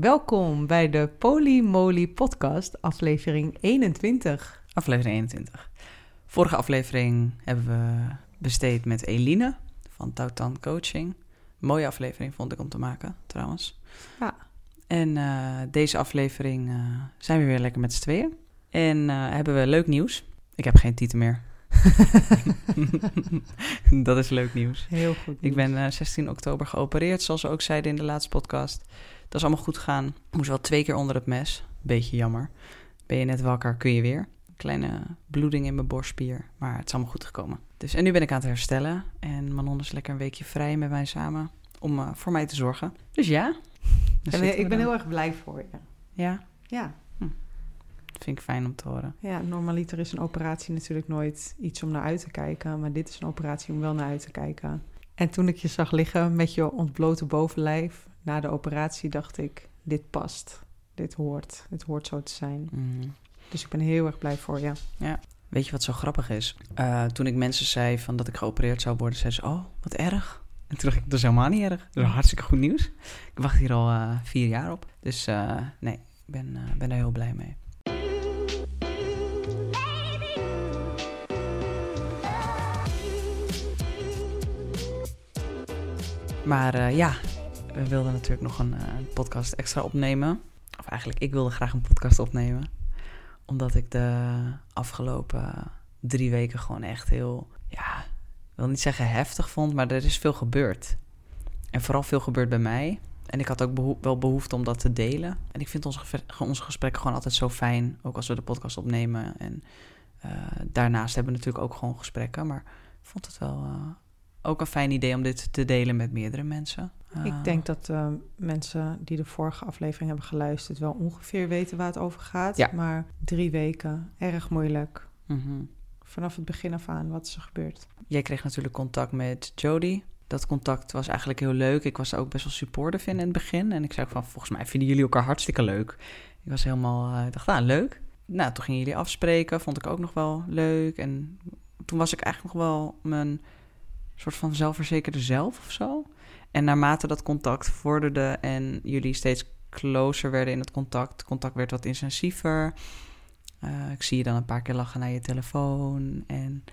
Welkom bij de Polymoli podcast, aflevering 21. Aflevering 21. Vorige aflevering hebben we besteed met Eline van Tautan Coaching. Mooie aflevering vond ik om te maken, trouwens. Ja. En deze aflevering zijn we weer lekker met z'n tweeën. En hebben we leuk nieuws. Ik heb geen titel meer. Dat is leuk nieuws. Heel goed nieuws. Ik ben 16 oktober geopereerd, zoals we ook zeiden in de laatste podcast. Dat is allemaal goed gegaan. Ik moest wel 2 keer onder het mes. Beetje jammer. Ben je net wakker, kun je weer. Kleine bloeding in mijn borstspier. Maar het is allemaal goed gekomen. Dus, en nu ben ik aan het herstellen. En Manon is lekker een weekje vrij met mij samen. Om voor mij te zorgen. Dus ja. Ik ben heel erg blij voor je. Ja? Ja. Dat vind ik fijn om te horen. Ja, normaliter is een operatie natuurlijk nooit iets om naar uit te kijken. Maar dit is een operatie om wel naar uit te kijken. En toen ik je zag liggen met je ontblote bovenlijf na de operatie, dacht ik, dit past. Dit hoort zo te zijn. Mm. Dus ik ben heel erg blij voor je. Ja. Weet je wat zo grappig is? Toen ik mensen zei van dat ik geopereerd zou worden, zeiden ze, oh, wat erg. En toen dacht ik, dat is helemaal niet erg. Dat is hartstikke goed nieuws. Ik wacht hier al 4 jaar op. Dus nee, ik ben daar heel blij mee. Maar ja, we wilden natuurlijk nog een podcast extra opnemen. Of eigenlijk, ik wilde graag een podcast opnemen. Omdat ik de afgelopen 3 weken gewoon echt heel, ja, ik wil niet zeggen heftig vond, maar er is veel gebeurd. En vooral veel gebeurd bij mij. En ik had ook wel behoefte om dat te delen. En ik vind onze gesprekken gewoon altijd zo fijn, ook als we de podcast opnemen. En daarnaast hebben we natuurlijk ook gewoon gesprekken. Maar ik vond het wel ook een fijn idee om dit te delen met meerdere mensen. Ik denk dat mensen die de vorige aflevering hebben geluisterd wel ongeveer weten waar het over gaat. Ja. Maar 3 weken, erg moeilijk. Mm-hmm. Vanaf het begin af aan, wat is er gebeurd? Jij kreeg natuurlijk contact met Jodie. Dat contact was eigenlijk heel leuk. Ik was er ook best wel supportive in het begin. En ik zei ook van, volgens mij vinden jullie elkaar hartstikke leuk. Ik was helemaal, dacht, nou, leuk. Nou, toen gingen jullie afspreken, vond ik ook nog wel leuk. En toen was ik eigenlijk nog wel mijn soort van zelfverzekerde zelf of zo. En naarmate dat contact vorderde en jullie steeds closer werden in het contact werd wat intensiever. Ik zie je dan een paar keer lachen naar je telefoon. En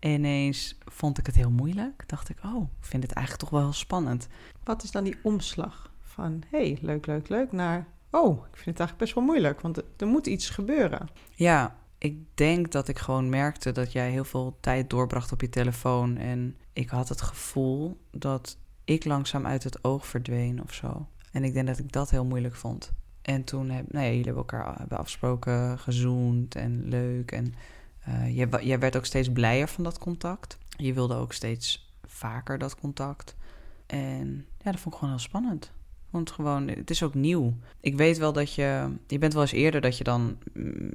ineens vond ik het heel moeilijk. Dacht ik, oh, ik vind het eigenlijk toch wel heel spannend. Wat is dan die omslag van, hey, leuk, leuk, leuk, naar, oh, ik vind het eigenlijk best wel moeilijk, want er moet iets gebeuren. Ja, ik denk dat ik gewoon merkte dat jij heel veel tijd doorbracht op je telefoon. En ik had het gevoel dat ik langzaam uit het oog verdween of zo. En ik denk dat ik dat heel moeilijk vond. En toen jullie hebben elkaar afgesproken, gezoend en leuk. En jij werd ook steeds blijer van dat contact. Je wilde ook steeds vaker dat contact. En ja, dat vond ik gewoon heel spannend. Want gewoon, het is ook nieuw. Ik weet wel dat je bent wel eens eerder dat je dan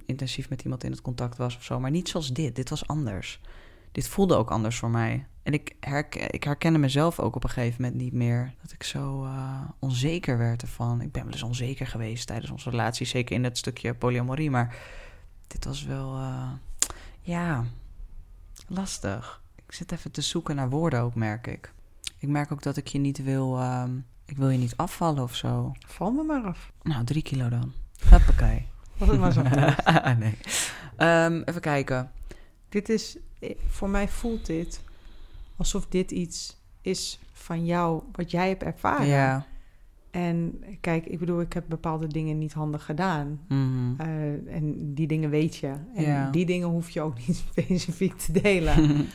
intensief met iemand in het contact was of zo. Maar niet zoals dit. Dit was anders. Dit voelde ook anders voor mij. En ik herkende mezelf ook op een gegeven moment niet meer. Dat ik zo onzeker werd ervan. Ik ben wel eens onzeker geweest tijdens onze relatie. Zeker in dat stukje polyamorie. Maar dit was wel, lastig. Ik zit even te zoeken naar woorden ook, merk ik. Ik merk ook dat ik je niet wil, ik wil je niet afvallen of zo. Val me maar af. Nou, 3 kilo dan. Huppakee. Was het maar zo goed. Nee. Even kijken. Dit is, voor mij voelt dit alsof dit iets is van jou, wat jij hebt ervaren. Ja. En kijk, ik bedoel, ik heb bepaalde dingen niet handig gedaan. Mm-hmm. En die dingen weet je. En die dingen hoef je ook niet specifiek te delen.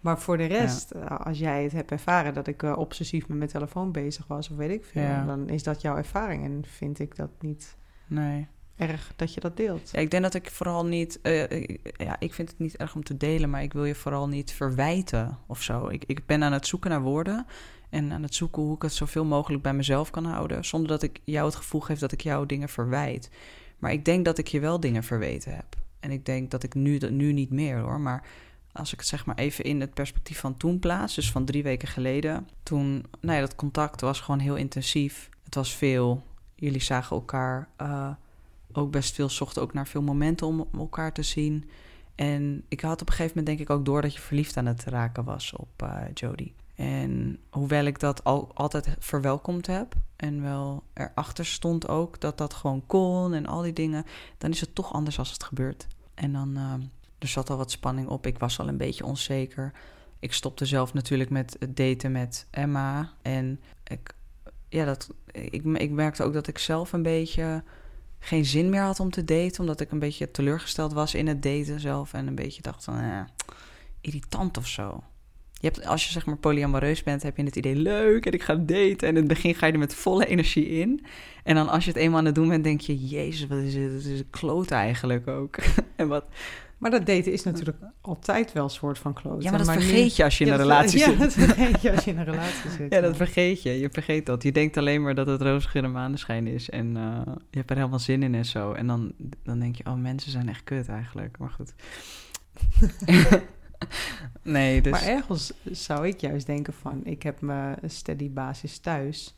Maar voor de rest, als jij het hebt ervaren dat ik obsessief met mijn telefoon bezig was, of weet ik veel, dan is dat jouw ervaring. En vind ik dat niet erg dat je dat deelt. Ja, ik denk dat ik vooral niet, ik vind het niet erg om te delen, maar ik wil je vooral niet verwijten of zo. Ik ben aan het zoeken naar woorden en aan het zoeken hoe ik het zoveel mogelijk bij mezelf kan houden, zonder dat ik jou het gevoel geef dat ik jou dingen verwijt. Maar ik denk dat ik je wel dingen verweten heb. En ik denk dat ik nu niet meer hoor, maar als ik het zeg maar even in het perspectief van toen plaats, dus van 3 weken geleden. Toen, dat contact was gewoon heel intensief. Het was veel. Jullie zagen elkaar ook best veel. Zochten ook naar veel momenten om elkaar te zien. En ik had op een gegeven moment denk ik ook door dat je verliefd aan het raken was op Jodie. En hoewel ik dat al altijd verwelkomd heb en wel erachter stond ook dat dat gewoon kon en al die dingen, dan is het toch anders als het gebeurt. En dan, er zat al wat spanning op, ik was al een beetje onzeker. Ik stopte zelf natuurlijk met het daten met Emma. En ik merkte ook dat ik zelf een beetje geen zin meer had om te daten, omdat ik een beetje teleurgesteld was in het daten zelf en een beetje dacht van, irritant of zo. Als je zeg maar polyamoreus bent, heb je het idee leuk en ik ga daten. En in het begin ga je er met volle energie in. En dan als je het eenmaal aan het doen bent, denk je, jezus, wat is dit? Het is een kloot eigenlijk ook. En wat... Maar dat daten is natuurlijk altijd wel een soort van kloot. Ja, maar dat vergeet je als je in een relatie zit. Ja, dat vergeet je als je in een relatie zit. Ja, dat vergeet je. Je vergeet dat. Je denkt alleen maar dat het roosgeur en maneschijn is. En je hebt er helemaal zin in en zo. En dan denk je, oh, mensen zijn echt kut eigenlijk. Maar goed. Nee, dus... Maar ergens zou ik juist denken van, ik heb mijn steady basis thuis.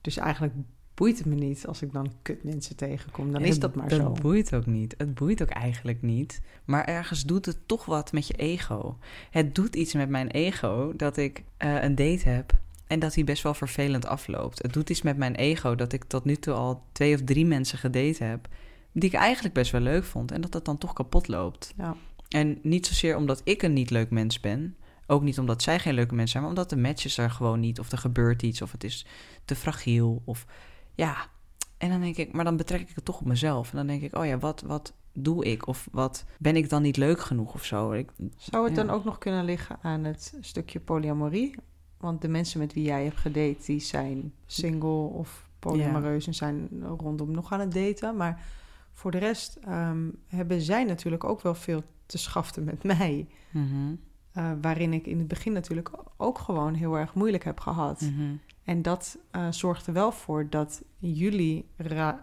Dus eigenlijk boeit het me niet als ik dan kut mensen tegenkom. Dan is dat maar zo. Dat boeit ook niet. Het boeit ook eigenlijk niet. Maar ergens doet het toch wat met je ego. Het doet iets met mijn ego dat ik een date heb en dat die best wel vervelend afloopt. Het doet iets met mijn ego dat ik tot nu toe al 2 of 3 mensen gedate heb die ik eigenlijk best wel leuk vond en dat dat dan toch kapot loopt. Ja. En niet zozeer omdat ik een niet leuk mens ben. Ook niet omdat zij geen leuke mensen zijn. Maar omdat de matches er gewoon niet. Of er gebeurt iets. Of het is te fragiel. Of ja. En dan denk ik. Maar dan betrek ik het toch op mezelf. En dan denk ik. Oh ja, wat doe ik? Of wat ben ik dan niet leuk genoeg of zo? Zou het dan ook nog kunnen liggen aan het stukje polyamorie? Want de mensen met wie jij hebt gedate, die zijn single of polyamoreus. Ja. En zijn rondom nog aan het daten. Maar voor de rest hebben zij natuurlijk ook wel veel te schaften met mij. Mm-hmm. Waarin ik in het begin natuurlijk ook gewoon heel erg moeilijk heb gehad. Mm-hmm. En dat zorgt er wel voor dat jullie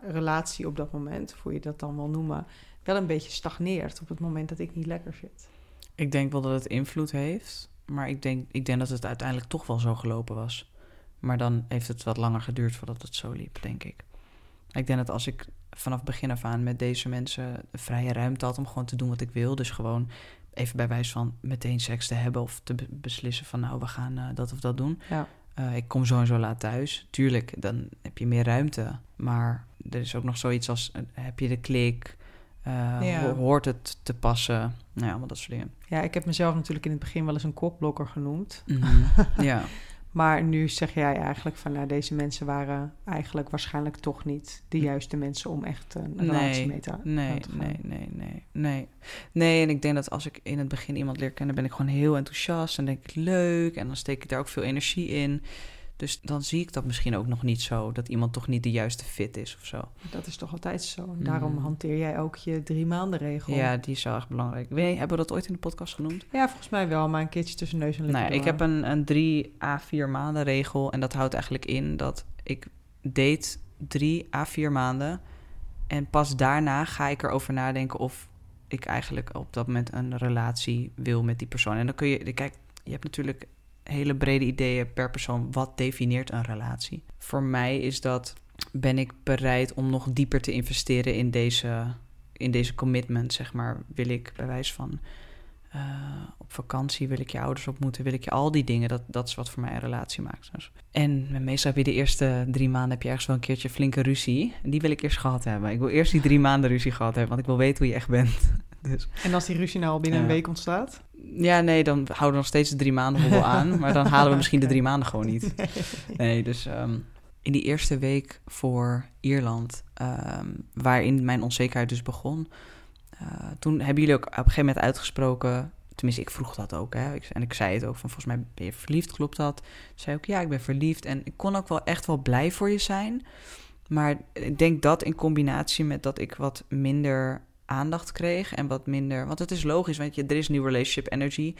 relatie op dat moment, hoe je dat dan wil noemen, wel een beetje stagneert op het moment dat ik niet lekker zit. Ik denk wel dat het invloed heeft, maar ik denk dat het uiteindelijk toch wel zo gelopen was. Maar dan heeft het wat langer geduurd voordat het zo liep, denk ik. Ik denk dat als ik vanaf begin af aan met deze mensen vrije ruimte had om gewoon te doen wat ik wil. Dus gewoon even bij wijze van meteen seks te hebben of te beslissen van nou, we gaan dat of dat doen. Ja. Ik kom zo en zo laat thuis. Tuurlijk, dan heb je meer ruimte. Maar er is ook nog zoiets als, heb je de klik? Hoort het te passen? Nou ja, allemaal dat soort dingen. Ja, ik heb mezelf natuurlijk in het begin wel eens een kokblokker genoemd. Mm-hmm. Ja. Maar nu zeg jij eigenlijk van, nou, deze mensen waren eigenlijk waarschijnlijk toch niet de juiste mensen om echt een relatie mee te gaan. Nee, en ik denk dat als ik in het begin iemand leer kennen, ben ik gewoon heel enthousiast en denk ik leuk. En dan steek ik daar ook veel energie in. Dus dan zie ik dat misschien ook nog niet zo, dat iemand toch niet de juiste fit is of zo. Dat is toch altijd zo. Daarom hanteer jij ook je 3-maanden-regel. Ja, die is wel echt belangrijk. Hebben we dat ooit in de podcast genoemd? Ja, volgens mij wel, maar een keertje tussen neus en lippen. Nou ja, ik heb een 3 à 4 maanden-regel en dat houdt eigenlijk in dat ik date 3 à 4 maanden en pas daarna ga ik erover nadenken of ik eigenlijk op dat moment een relatie wil met die persoon. En dan kun je, kijk, je hebt natuurlijk hele brede ideeën per persoon. Wat definieert een relatie? Voor mij is dat, ben ik bereid om nog dieper te investeren in deze commitment, zeg maar. Wil ik bij wijze van op vakantie, wil ik je ouders ontmoeten, wil ik je al die dingen. Dat is wat voor mij een relatie maakt. En meestal heb je de eerste 3 maanden heb je ergens wel een keertje flinke ruzie. Die wil ik eerst gehad hebben. Ik wil eerst die 3 maanden ruzie gehad hebben, want ik wil weten hoe je echt bent. Dus. En als die ruzie nou al binnen een week ontstaat? Ja, nee, dan houden we nog steeds de 3 maanden wel aan. Maar dan halen we misschien de 3 maanden gewoon niet. Nee, dus in die eerste week voor Ierland, waarin mijn onzekerheid dus begon. Toen hebben jullie ook op een gegeven moment uitgesproken. Tenminste, ik vroeg dat ook. Hè, en ik zei het ook van, volgens mij ben je verliefd, klopt dat? Zei ook, ja, ik ben verliefd. En ik kon ook wel echt wel blij voor je zijn. Maar ik denk dat in combinatie met dat ik wat minder aandacht kreeg en wat minder, want het is logisch, want er is nieuw relationship energy.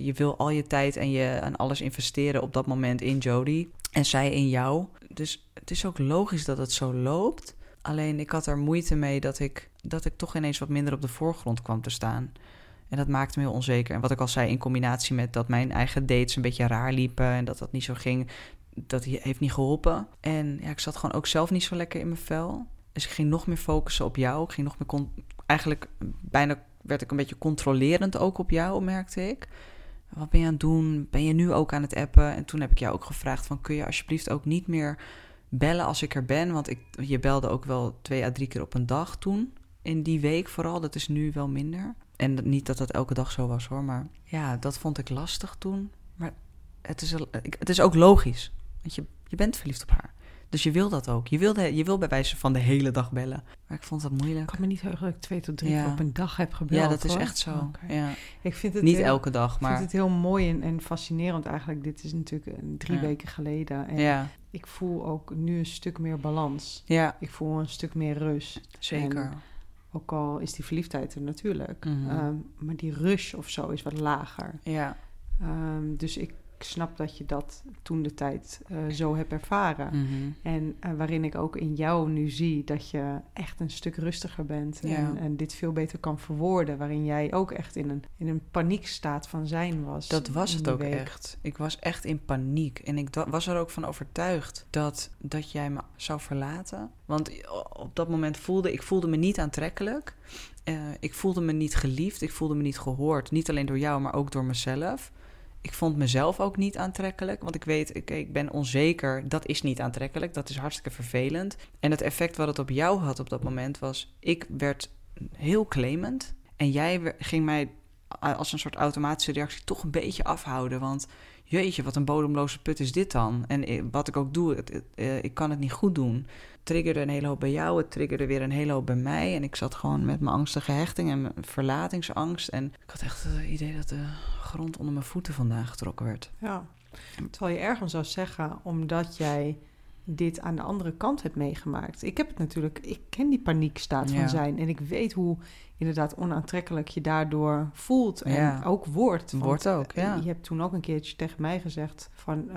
Je wil al je tijd en en alles investeren op dat moment in Jodie en zij in jou. Dus het is ook logisch dat het zo loopt. Alleen ik had er moeite mee dat ik toch ineens wat minder op de voorgrond kwam te staan. En dat maakte me heel onzeker. En wat ik al zei, in combinatie met dat mijn eigen dates een beetje raar liepen en dat dat niet zo ging, dat heeft niet geholpen. En ja, ik zat gewoon ook zelf niet zo lekker in mijn vel. Dus ik ging nog meer focussen op jou. Ik ging nog meer eigenlijk bijna werd ik een beetje controlerend ook op jou, merkte ik. Wat ben je aan het doen? Ben je nu ook aan het appen? En toen heb ik jou ook gevraagd van, kun je alsjeblieft ook niet meer bellen als ik er ben? Want je belde ook wel 2 à 3 keer op een dag toen. In die week vooral, dat is nu wel minder. En niet dat dat elke dag zo was hoor, maar ja, dat vond ik lastig toen. Maar het is ook logisch, want je bent verliefd op haar. Dus je wil dat ook. Je wil bij wijze van de hele dag bellen. Maar ik vond dat moeilijk. Ik kan me niet heugen dat ik 2 tot 3 keer op een dag heb gebeld. Ja, dat is echt zo. Okay. Ja. Ik vind het niet heel, elke dag, maar... Ik vind het heel mooi en fascinerend eigenlijk. Dit is natuurlijk 3 weken geleden. En ik voel ook nu een stuk meer balans. Ja. Ik voel een stuk meer rust. Zeker. En ook al is die verliefdheid er natuurlijk. Mm-hmm. Maar die rush of zo is wat lager. Ja. Dus ik snap dat je dat toen de tijd zo hebt ervaren. Mm-hmm. En waarin ik ook in jou nu zie dat je echt een stuk rustiger bent. Ja. En dit veel beter kan verwoorden. Waarin jij ook echt in een paniekstaat van zijn was. Dat was het ook echt. Ik was echt in paniek. En ik was er ook van overtuigd dat jij me zou verlaten. Want op dat moment voelde me niet aantrekkelijk. Ik voelde me niet geliefd. Ik voelde me niet gehoord. Niet alleen door jou, maar ook door mezelf. Ik vond mezelf ook niet aantrekkelijk. Want ik weet, ik ben onzeker. Dat is niet aantrekkelijk. Dat is hartstikke vervelend. En het effect wat het op jou had op dat moment was... ik werd heel claimend. En jij ging mij als een soort automatische reactie toch een beetje afhouden. Want jeetje, wat een bodemloze put is dit dan? En wat ik ook doe, ik kan het niet goed doen. Het triggerde een hele hoop bij jou. Het triggerde weer een hele hoop bij mij. En ik zat gewoon met mijn angstige hechting en mijn verlatingsangst. En ik had echt het idee dat de grond onder mijn voeten vandaan getrokken werd. Ja, terwijl je ergens zou zeggen, omdat jij dit aan de andere kant hebt meegemaakt. Ik heb het natuurlijk, ik ken die paniekstaat van zijn. En ik weet hoe inderdaad onaantrekkelijk je daardoor voelt. En ook wordt. Wordt ook, ja. Je hebt toen ook een keertje tegen mij gezegd van...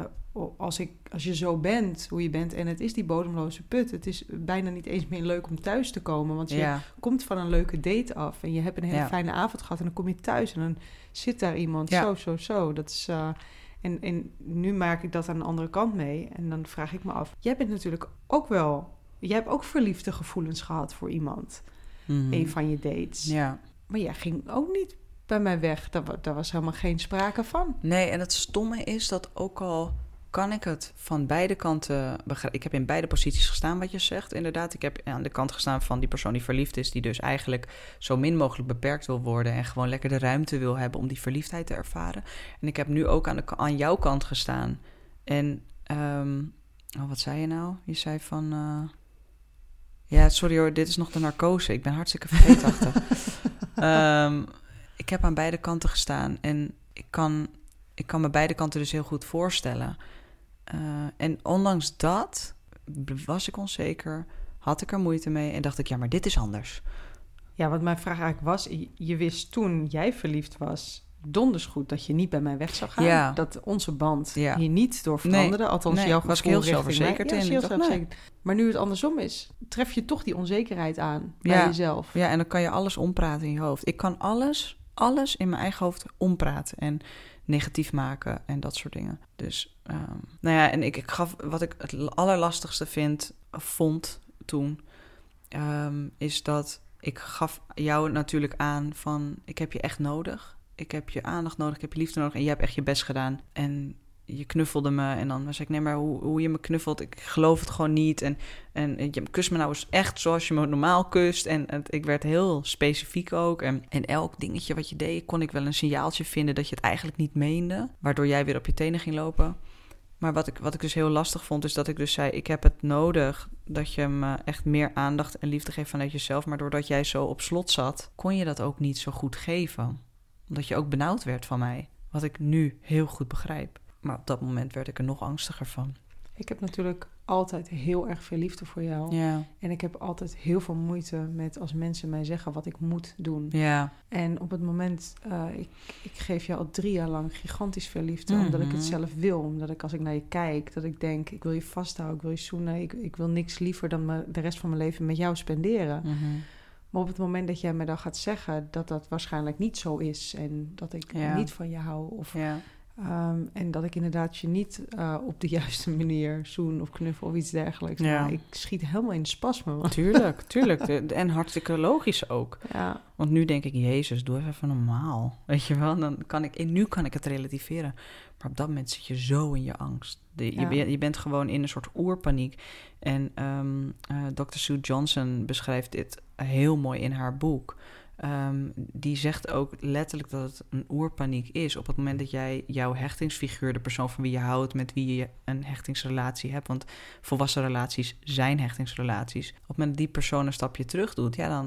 Als je zo bent, hoe je bent... en het is die bodemloze put... het is bijna niet eens meer leuk om thuis te komen... want je komt van een leuke date af... en je hebt een hele fijne avond gehad... en dan kom je thuis en dan zit daar iemand... zo. Dat is... En nu maak ik dat aan de andere kant mee. En dan vraag ik me af... jij bent natuurlijk ook wel... jij hebt ook verliefde gevoelens gehad voor iemand. Mm-hmm. Een van je dates. Ja. Maar jij ging ook niet bij mij weg. Daar was helemaal geen sprake van. Nee, en het stomme is dat ook al... kan ik het van beide kanten begrijpen. Ik heb in beide posities gestaan wat je zegt. Inderdaad, ik heb aan de kant gestaan van die persoon die verliefd is... die dus eigenlijk zo min mogelijk beperkt wil worden... en gewoon lekker de ruimte wil hebben om die verliefdheid te ervaren. En ik heb nu ook aan jouw kant gestaan. En, wat zei je nou? Je zei van... ja, sorry hoor, dit is nog de narcose. Ik ben hartstikke vergeetachtig. Ik heb aan beide kanten gestaan en ik kan me beide kanten dus heel goed voorstellen... en ondanks dat was ik onzeker, had ik er moeite mee... en dacht ik, ja, maar dit is anders. Ja, wat mijn vraag eigenlijk was... je wist toen jij verliefd was... donders goed dat je niet bij mij weg zou gaan. Ja. Dat onze band hier niet door veranderde. Althans, jouw gevoel was ik heel zelfverzekerd in. Heel zelfverzekerd. Maar nu het andersom is... tref je toch die onzekerheid aan bij jezelf. Ja, en dan kan je alles ompraten in je hoofd. Ik kan alles in mijn eigen hoofd ompraten... en negatief maken en dat soort dingen. Dus, nou ja, en ik gaf... wat ik het allerlastigste vond toen... is dat ik gaf jou natuurlijk aan van... ik heb je echt nodig. Ik heb je aandacht nodig, ik heb je liefde nodig... en jij hebt echt je best gedaan. En je knuffelde me en dan was ik... nee, maar hoe je me knuffelt, ik geloof het gewoon niet. En je kust me nou eens echt zoals je me normaal kust. En ik werd heel specifiek ook. En elk dingetje wat je deed, kon ik wel een signaaltje vinden... dat je het eigenlijk niet meende, waardoor jij weer op je tenen ging lopen. Maar wat ik dus heel lastig vond, is dat ik dus zei... ik heb het nodig dat je me echt meer aandacht en liefde geeft vanuit jezelf. Maar doordat jij zo op slot zat, kon je dat ook niet zo goed geven. Omdat je ook benauwd werd van mij, wat ik nu heel goed begrijp. Maar op dat moment werd ik er nog angstiger van. Ik heb natuurlijk altijd heel erg veel liefde voor jou. Ja. En ik heb altijd heel veel moeite met als mensen mij zeggen wat ik moet doen. Ja. En op het moment, ik geef jou al 3 jaar lang gigantisch veel liefde. Mm-hmm. Omdat ik het zelf wil. Omdat ik als ik naar je kijk, dat ik denk, ik wil je vasthouden, ik wil je zoenen. Ik wil niks liever dan de rest van mijn leven met jou spenderen. Mm-hmm. Maar op het moment dat jij me dan gaat zeggen dat dat waarschijnlijk niet zo is. En dat ik niet van je hou of... En dat ik inderdaad je niet op de juiste manier zoen of knuffel of iets dergelijks. Ja. Maar ik schiet helemaal in de spasmen. Man. Tuurlijk. En hartstikke logisch ook. Ja. Want nu denk ik, Jezus, doe even normaal. Weet je wel, dan kan ik, en nu kan ik het relativeren. Maar op dat moment zit je zo in je angst. Je bent gewoon in een soort oerpaniek. En Dr. Sue Johnson beschrijft dit heel mooi in haar boek. Die zegt ook letterlijk dat het een oerpaniek is. Op het moment dat jij jouw hechtingsfiguur, de persoon van wie je houdt, met wie je een hechtingsrelatie hebt, want volwassen relaties zijn hechtingsrelaties. Op het moment dat die persoon een stapje terug doet, ja,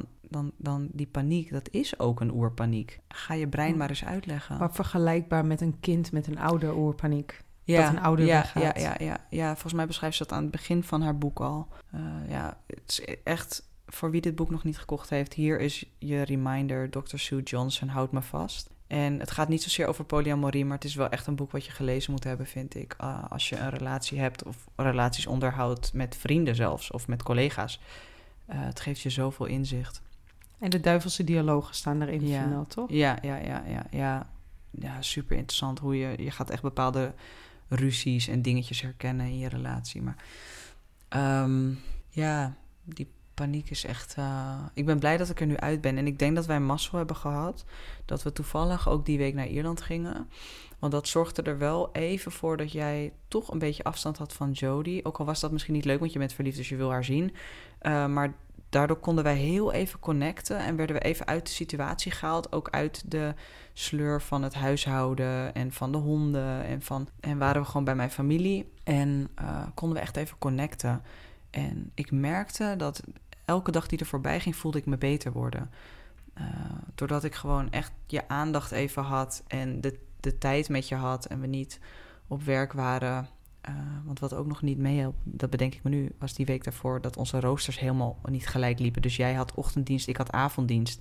dan die paniek, dat is ook een oerpaniek. Ga je brein maar eens uitleggen. Maar vergelijkbaar met een kind met een ouder oerpaniek. Ja, dat een ouder weggaat. Ja, volgens mij beschrijft ze dat aan het begin van haar boek al. Het is echt... Voor wie dit boek nog niet gekocht heeft, hier is je reminder, Dr. Sue Johnson, houd me vast. En het gaat niet zozeer over polyamorie, maar het is wel echt een boek wat je gelezen moet hebben, vind ik. Als je een relatie hebt of relaties onderhoudt met vrienden zelfs of met collega's. Het geeft je zoveel inzicht. En de duivelse dialogen staan erin, vermeld, toch? Ja. Ja, super interessant hoe je gaat echt bepaalde ruzies en dingetjes herkennen in je relatie. Maar die paniek is echt... ik ben blij dat ik er nu uit ben. En ik denk dat wij mazzel hebben gehad. Dat we toevallig ook die week naar Ierland gingen. Want dat zorgde er wel even voor dat jij toch een beetje afstand had van Jodie. Ook al was dat misschien niet leuk, want je bent verliefd, dus je wil haar zien. Maar daardoor konden wij heel even connecten. En werden we even uit de situatie gehaald. Ook uit de sleur van het huishouden en van de honden. En waren we gewoon bij mijn familie. En konden we echt even connecten. En ik merkte dat... Elke dag die er voorbij ging, voelde ik me beter worden. Doordat ik gewoon echt je aandacht even had en de tijd met je had en we niet op werk waren. Want wat ook nog niet meehelpt, dat bedenk ik me nu, was die week daarvoor dat onze roosters helemaal niet gelijk liepen. Dus jij had ochtenddienst, ik had avonddienst.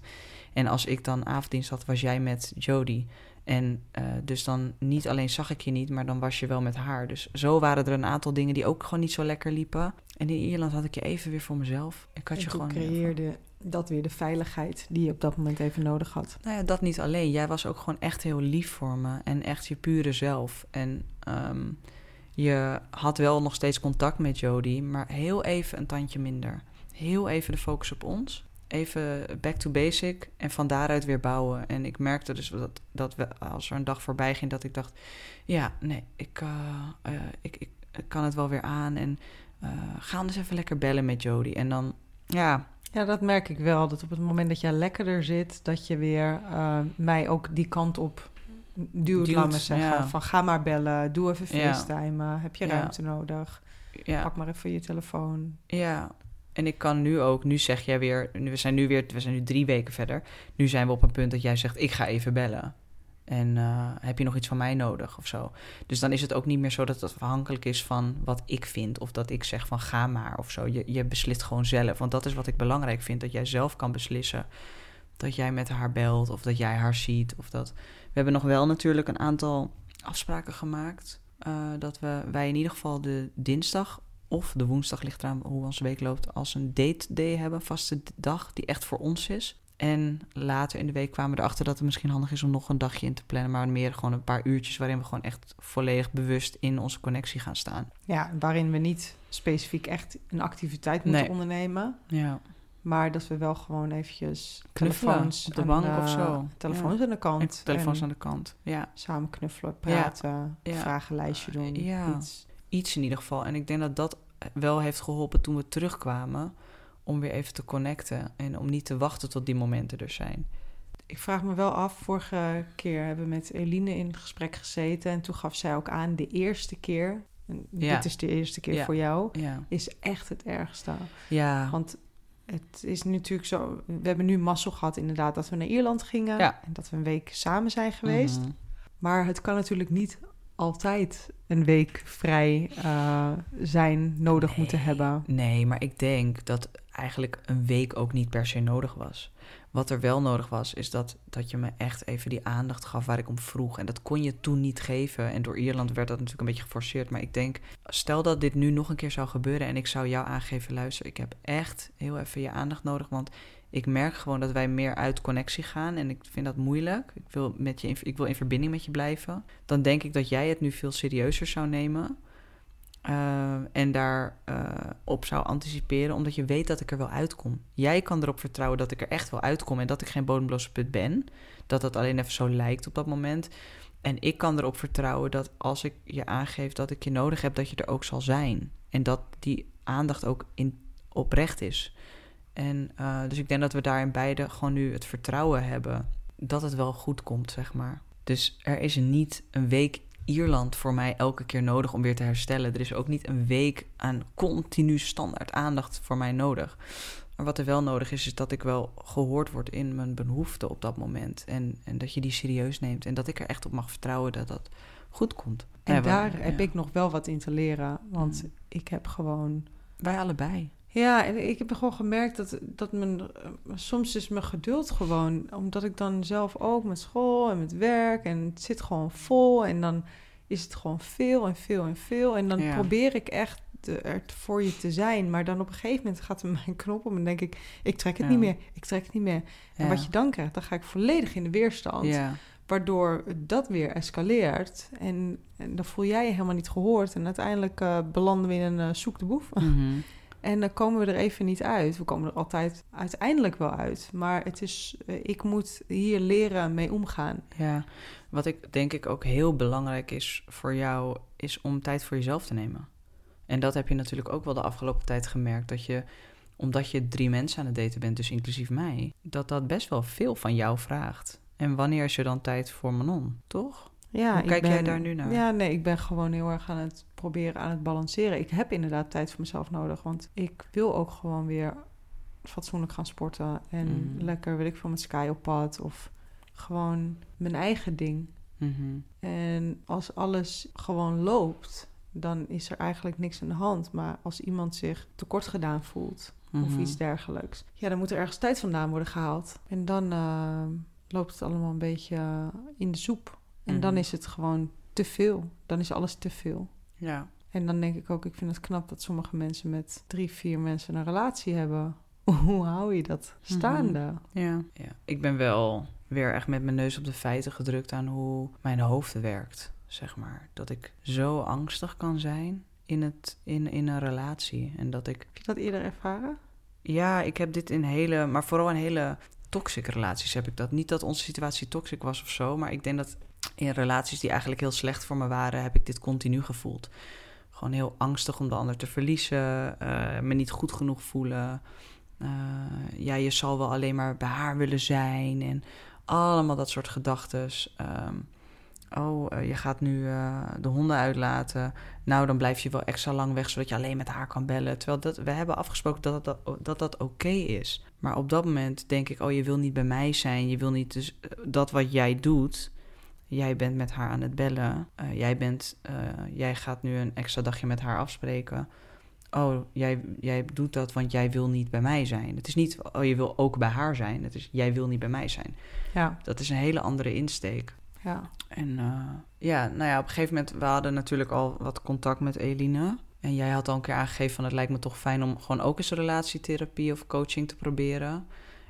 En als ik dan avonddienst had, was jij met Jodie. En dus dan niet alleen zag ik je niet, maar dan was je wel met haar. Dus zo waren er een aantal dingen die ook gewoon niet zo lekker liepen. En in Ierland had ik je even weer voor mezelf. Ik had je gewoon creëerde dat weer de veiligheid die je op dat moment even nodig had. Nou ja, dat niet alleen. Jij was ook gewoon echt heel lief voor me. En echt je pure zelf. En je had wel nog steeds contact met Jodie, maar heel even een tandje minder. Heel even de focus op ons. Even back to basic en van daaruit weer bouwen. En ik merkte dus dat we, als er een dag voorbij ging, dat ik dacht... Ja, nee, ik kan het wel weer aan. En ga anders even lekker bellen met Jodie. En dan, ja... Ja, dat merk ik wel. Dat op het moment dat jij lekkerder zit... dat je weer mij ook die kant op duwt, laat maar zeggen. Ja. Van ga maar bellen, doe even facetimen. Ja. Heb je ruimte nodig? Ja. Pak maar even je telefoon. Ja. En ik kan nu ook, nu zeg jij weer, we zijn nu 3 weken verder. Nu zijn we op een punt dat jij zegt, ik ga even bellen. En heb je nog iets van mij nodig of zo? Dus dan is het ook niet meer zo dat het afhankelijk is van wat ik vind. Of dat ik zeg van ga maar of zo. Je beslist gewoon zelf. Want dat is wat ik belangrijk vind. Dat jij zelf kan beslissen dat jij met haar belt. Of dat jij haar ziet. Of dat... We hebben nog wel natuurlijk een aantal afspraken gemaakt. Dat wij in ieder geval de dinsdag... Of de woensdag, ligt eraan hoe onze week loopt, als een date day hebben. Vaste dag die echt voor ons is. En later in de week kwamen we erachter dat het misschien handig is om nog een dagje in te plannen. Maar meer gewoon een paar uurtjes waarin we gewoon echt volledig bewust in onze connectie gaan staan. Ja, waarin we niet specifiek echt een activiteit moeten ondernemen. Ja. Maar dat we wel gewoon eventjes knuffelen, telefoons op de bank of zo. Telefoons aan de kant. Ja. Samen knuffelen, praten, vragenlijstje doen, iets in ieder geval. En ik denk dat dat wel heeft geholpen toen we terugkwamen... om weer even te connecten en om niet te wachten tot die momenten er zijn. Ik vraag me wel af, vorige keer hebben we met Eline in gesprek gezeten... en toen gaf zij ook aan, de eerste keer... dit is de eerste keer voor jou, is echt het ergste. Ja. Want het is natuurlijk zo... We hebben nu mazzel gehad inderdaad dat we naar Ierland gingen... en dat we een week samen zijn geweest. Mm-hmm. Maar het kan natuurlijk niet... altijd een week vrij zijn nodig moeten hebben. Nee, maar ik denk dat eigenlijk een week ook niet per se nodig was. Wat er wel nodig was, is dat je me echt even die aandacht gaf waar ik om vroeg. En dat kon je toen niet geven. En door Ierland werd dat natuurlijk een beetje geforceerd. Maar ik denk, stel dat dit nu nog een keer zou gebeuren en ik zou jou aangeven, luister, ik heb echt heel even je aandacht nodig, want ik merk gewoon dat wij meer uit connectie gaan en ik vind dat moeilijk. Ik wil in verbinding met je blijven. Dan denk ik dat jij het nu veel serieuzer zou nemen. En daarop zou anticiperen, omdat je weet dat ik er wel uitkom. Jij kan erop vertrouwen dat ik er echt wel uitkom en dat ik geen bodemloze put ben. Dat alleen even zo lijkt op dat moment. En ik kan erop vertrouwen dat als ik je aangeef dat ik je nodig heb, dat je er ook zal zijn. En dat die aandacht ook oprecht is. En dus ik denk dat we daarin beide gewoon nu het vertrouwen hebben dat het wel goed komt, zeg maar. Dus er is niet een week Ierland voor mij elke keer nodig om weer te herstellen. Er is ook niet een week aan continu standaard aandacht voor mij nodig. Maar wat er wel nodig is dat ik wel gehoord word in mijn behoeften op dat moment. En dat je die serieus neemt. En dat ik er echt op mag vertrouwen dat dat goed komt. En daar heb ik nog wel wat in te leren. Want ik heb gewoon... Wij allebei. Ja, en ik heb gewoon gemerkt dat soms is mijn geduld gewoon... Omdat ik dan zelf ook met school en met werk... En het zit gewoon vol en dan is het gewoon veel en veel en veel. En dan probeer ik echt er voor je te zijn. Maar dan op een gegeven moment gaat er mijn knop om en denk ik... Ik trek het niet meer. Ja. En wat je dan krijgt, dan ga ik volledig in de weerstand. Ja. Waardoor dat weer escaleert. En dan voel jij je helemaal niet gehoord. En uiteindelijk belanden we in een zoek de boef. Mm-hmm. En dan komen we er even niet uit. We komen er altijd uiteindelijk wel uit. Maar het is, ik moet hier leren mee omgaan. Ja, wat ik denk ik ook heel belangrijk is voor jou... is om tijd voor jezelf te nemen. En dat heb je natuurlijk ook wel de afgelopen tijd gemerkt. Dat je, omdat je 3 mensen aan het daten bent, dus inclusief mij... dat best wel veel van jou vraagt. En wanneer is er dan tijd voor Manon, toch? Ja, hoe kijk jij daar nu naar? Ja, nee, ik ben gewoon heel erg aan het proberen, aan het balanceren. Ik heb inderdaad tijd voor mezelf nodig, want ik wil ook gewoon weer fatsoenlijk gaan sporten. En lekker, weet ik veel, met Sky op pad of gewoon mijn eigen ding. Mm-hmm. En als alles gewoon loopt, dan is er eigenlijk niks aan de hand. Maar als iemand zich tekort gedaan voelt of iets dergelijks... ja, dan moet er ergens tijd vandaan worden gehaald. En dan loopt het allemaal een beetje in de soep. En dan is het gewoon te veel. Dan is alles te veel. Ja. En dan denk ik ook, ik vind het knap dat sommige mensen met 3-4 mensen een relatie hebben. Hoe hou je dat staande? Ja. Ik ben wel weer echt met mijn neus op de feiten gedrukt aan hoe mijn hoofd werkt, zeg maar. Dat ik zo angstig kan zijn in een relatie. En dat ik... Heb je dat eerder ervaren? Ja, ik heb dit in hele... Maar vooral in hele toxic relaties heb ik dat. Niet dat onze situatie toxic was of zo, maar ik denk dat... in relaties die eigenlijk heel slecht voor me waren... heb ik dit continu gevoeld. Gewoon heel angstig om de ander te verliezen. Me niet goed genoeg voelen. Ja, je zal wel alleen maar bij haar willen zijn. En allemaal dat soort gedachtes. Je gaat nu de honden uitlaten. Nou, dan blijf je wel extra lang weg... zodat je alleen met haar kan bellen. Terwijl we hebben afgesproken dat oké is. Maar op dat moment denk ik... je wil niet bij mij zijn. Je wil niet dus dat wat jij doet... Jij bent met haar aan het bellen. Jij gaat nu een extra dagje met haar afspreken. Oh, jij doet dat, want jij wil niet bij mij zijn. Het is niet, je wil ook bij haar zijn. Het is, jij wil niet bij mij zijn. Ja. Dat is een hele andere insteek. Ja. En op een gegeven moment... we hadden natuurlijk al wat contact met Eline. En jij had al een keer aangegeven van... het lijkt me toch fijn om gewoon ook eens relatietherapie of coaching te proberen.